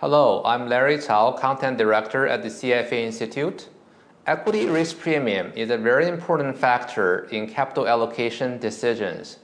Hello, I'm Larry Cao, Content Director at the CFA Institute. Equity risk premium is a very important factor in capital allocation decisions.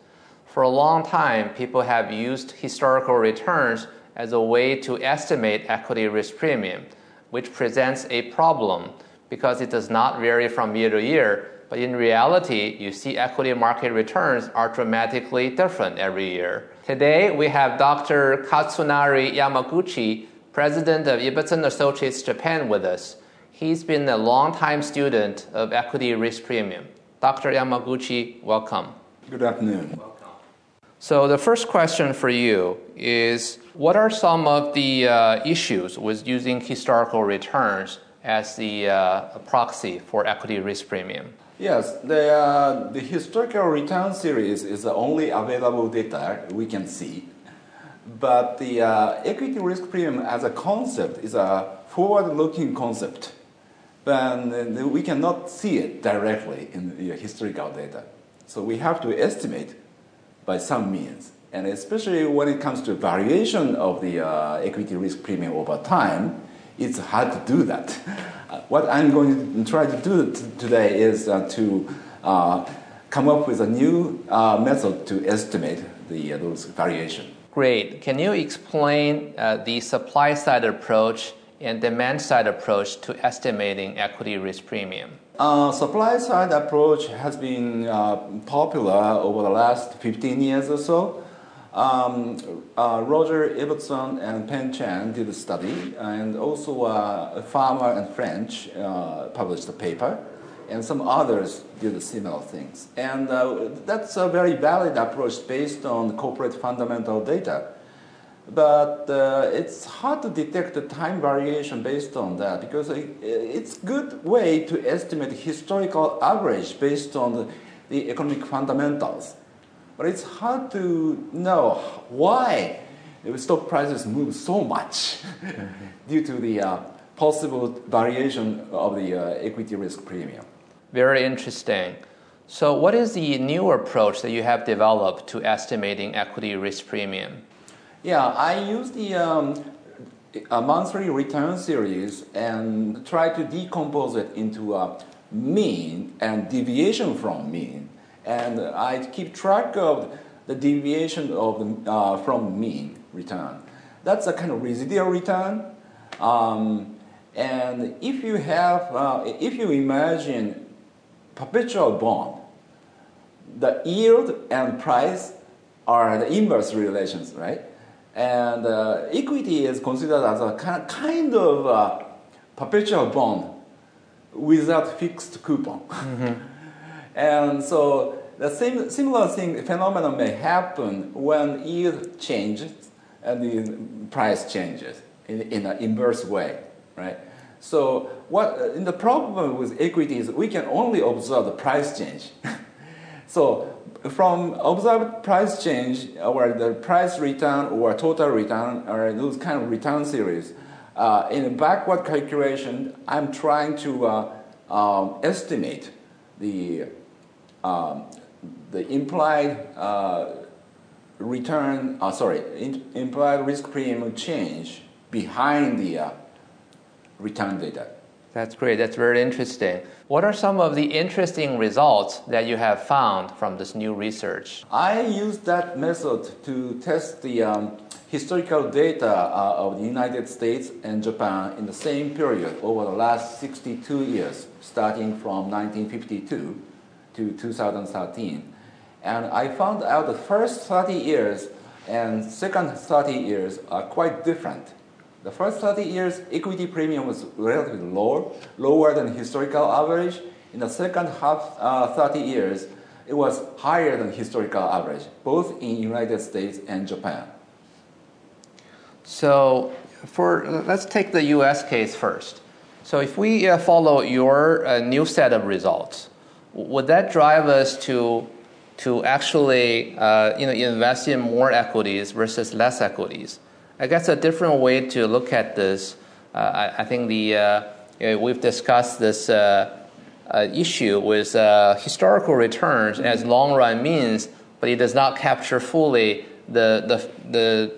For a long time, people have used historical returns as a way to estimate equity risk premium, which presents a problem because it does not vary from year to year, but in reality, you see equity market returns are dramatically different every year. Today, we have Dr. Katsunari Yamaguchi, President of Ibizen Associates Japan, with us. He's been a long-time student of equity risk premium. Dr. Yamaguchi, welcome. Good afternoon. Welcome. So the first question for you is, what are some of the issues with using historical returns as the proxy for equity risk premium? Yes, the historical return series is the only available data we can see. But the equity risk premium as a concept is a forward-looking concept, and we cannot see it directly in the historical data. So we have to estimate by some means, and especially when it comes to variation of the equity risk premium over time, it's hard to do that. What I'm going to try to do today is to come up with a new method to estimate those variations. Great. Can you explain the supply-side approach and demand-side approach to estimating equity risk premium? Supply-side approach has been popular over the last 15 years or so. Roger Ibbotson and Pen Chen did a study, and also Farmer and French published a paper, and some others did similar things. And that's a very valid approach based on corporate fundamental data. But it's hard to detect the time variation based on that, because it's a good way to estimate historical average based on the economic fundamentals. But it's hard to know why the stock prices move so much due to the possible variation of the equity risk premium. Very interesting. So what is the new approach that you have developed to estimating equity risk premium? Yeah, I use the monthly return series and try to decompose it into a mean and deviation from mean. And I keep track of the deviation of the, from mean return. That's a kind of residual return. And if you have, if you imagine perpetual bond, the yield and price are the inverse relations, right? And equity is considered as a kind of perpetual bond without fixed coupon. Mm-hmm. And so the similar phenomenon may happen when yield changes and the price changes in an inverse way, right? So the problem with equity is we can only observe the price change. So from observed price change, or the price return, or total return, or those kind of return series, in a backward calculation, I'm trying to estimate the implied return. Implied risk premium change behind the return data. That's great. That's very interesting. What are some of the interesting results that you have found from this new research? I used that method to test the historical data of the United States and Japan in the same period over the last 62 years, starting from 1952 to 2013. And I found out the first 30 years and second 30 years are quite different. The first 30 years, equity premium was relatively lower than historical average. In the second half 30 years, it was higher than historical average, both in United States and Japan. So let's take the U.S. case first. So if we follow your new set of results, would that drive us to to actually invest in more equities versus less equities. I guess a different way to look at this, I think we've discussed this issue with historical returns as long run means, but it does not capture fully the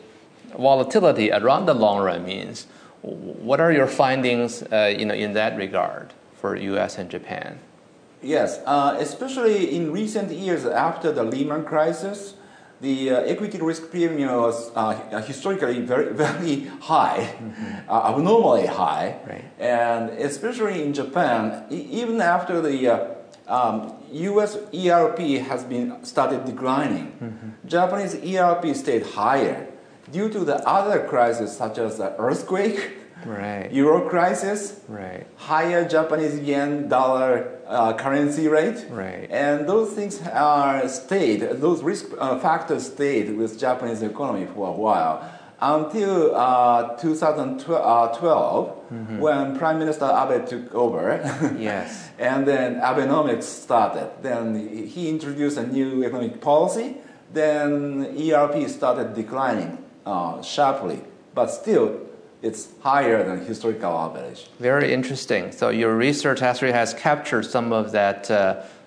volatility around the long run means. What are your findings in that regard for U.S. and Japan? Yes, especially in recent years after the Lehman crisis, the equity risk premium was historically very, very high, abnormally high. Right. And especially in Japan, even after the U.S. ERP has been started declining, Japanese ERP stayed higher due to the other crises such as the earthquake, Euro crisis, higher Japanese yen dollar currency rate, and those things those risk factors stayed with Japanese economy for a while until 2012 when Prime Minister Abe took over. Yes, and then Abenomics started. Then he introduced a new economic policy. Then ERP started declining sharply, but still it's higher than historical average. Very interesting. So your research actually has captured some of that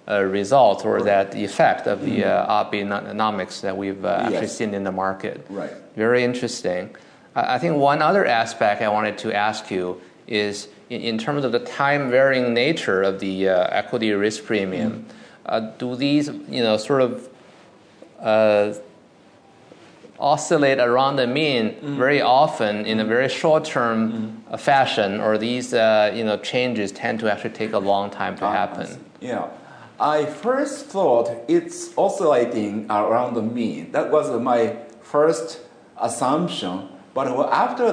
result or that effect of the Abenomics that we've actually seen in the market. Right. Very interesting. I think one other aspect I wanted to ask you is in terms of the time-varying nature of the equity risk premium, do these oscillate around the mean very often in a very short-term fashion, or these changes tend to actually take a long time to happen? Yeah, I first thought it's oscillating around the mean. That was my first assumption. But after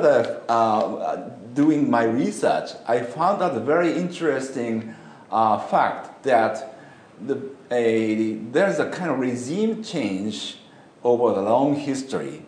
doing my research, I found out a very interesting fact that there's a kind of regime change over the long history.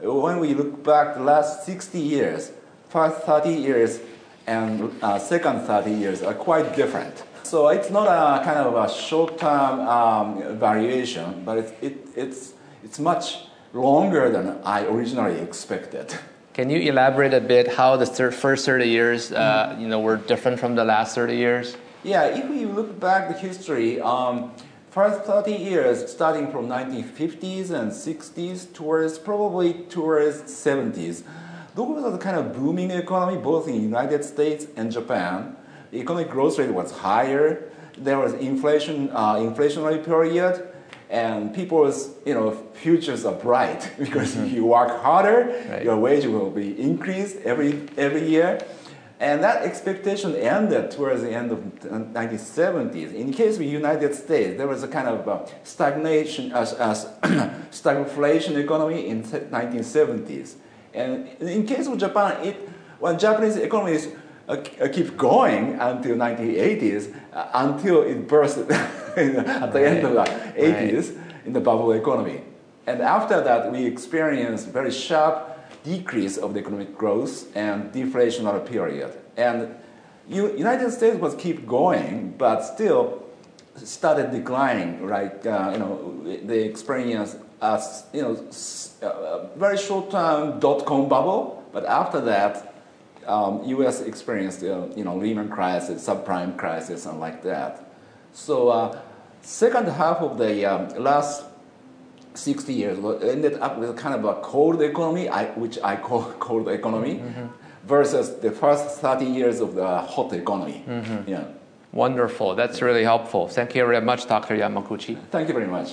When we look back the last 60 years, first 30 years and second 30 years are quite different. So it's not a kind of a short-term variation, but it's much longer than I originally expected. Can you elaborate a bit how the first 30 years were different from the last 30 years? Yeah, if we look back the history, first 30 years, starting from 1950s and 60s towards 70s, those was a kind of booming economy both in the United States and Japan. The economic growth rate was higher. There was inflation, inflationary period, and people's futures are bright because if you work harder, your wage will be increased every year. And that expectation ended towards the end of the 1970s. In the case of the United States, there was a kind of stagnation, stagflation economy in the 1970s. And in the case of Japan, when Japanese economies keep going until 1980s, until it burst at the end of the 80s in the bubble economy. And after that, we experienced very sharp decrease of the economic growth and deflationary period. And United States was keep going, but still started declining. They experienced a very short-term dot-com bubble, but after that, U.S. experienced Lehman crisis, subprime crisis, and like that. So second half of the last 60 years ended up with kind of a cold economy, which I call cold economy, versus the first 30 years of the hot economy. Yeah. Wonderful. That's really helpful. Thank you very much, Dr. Yamaguchi. Thank you very much.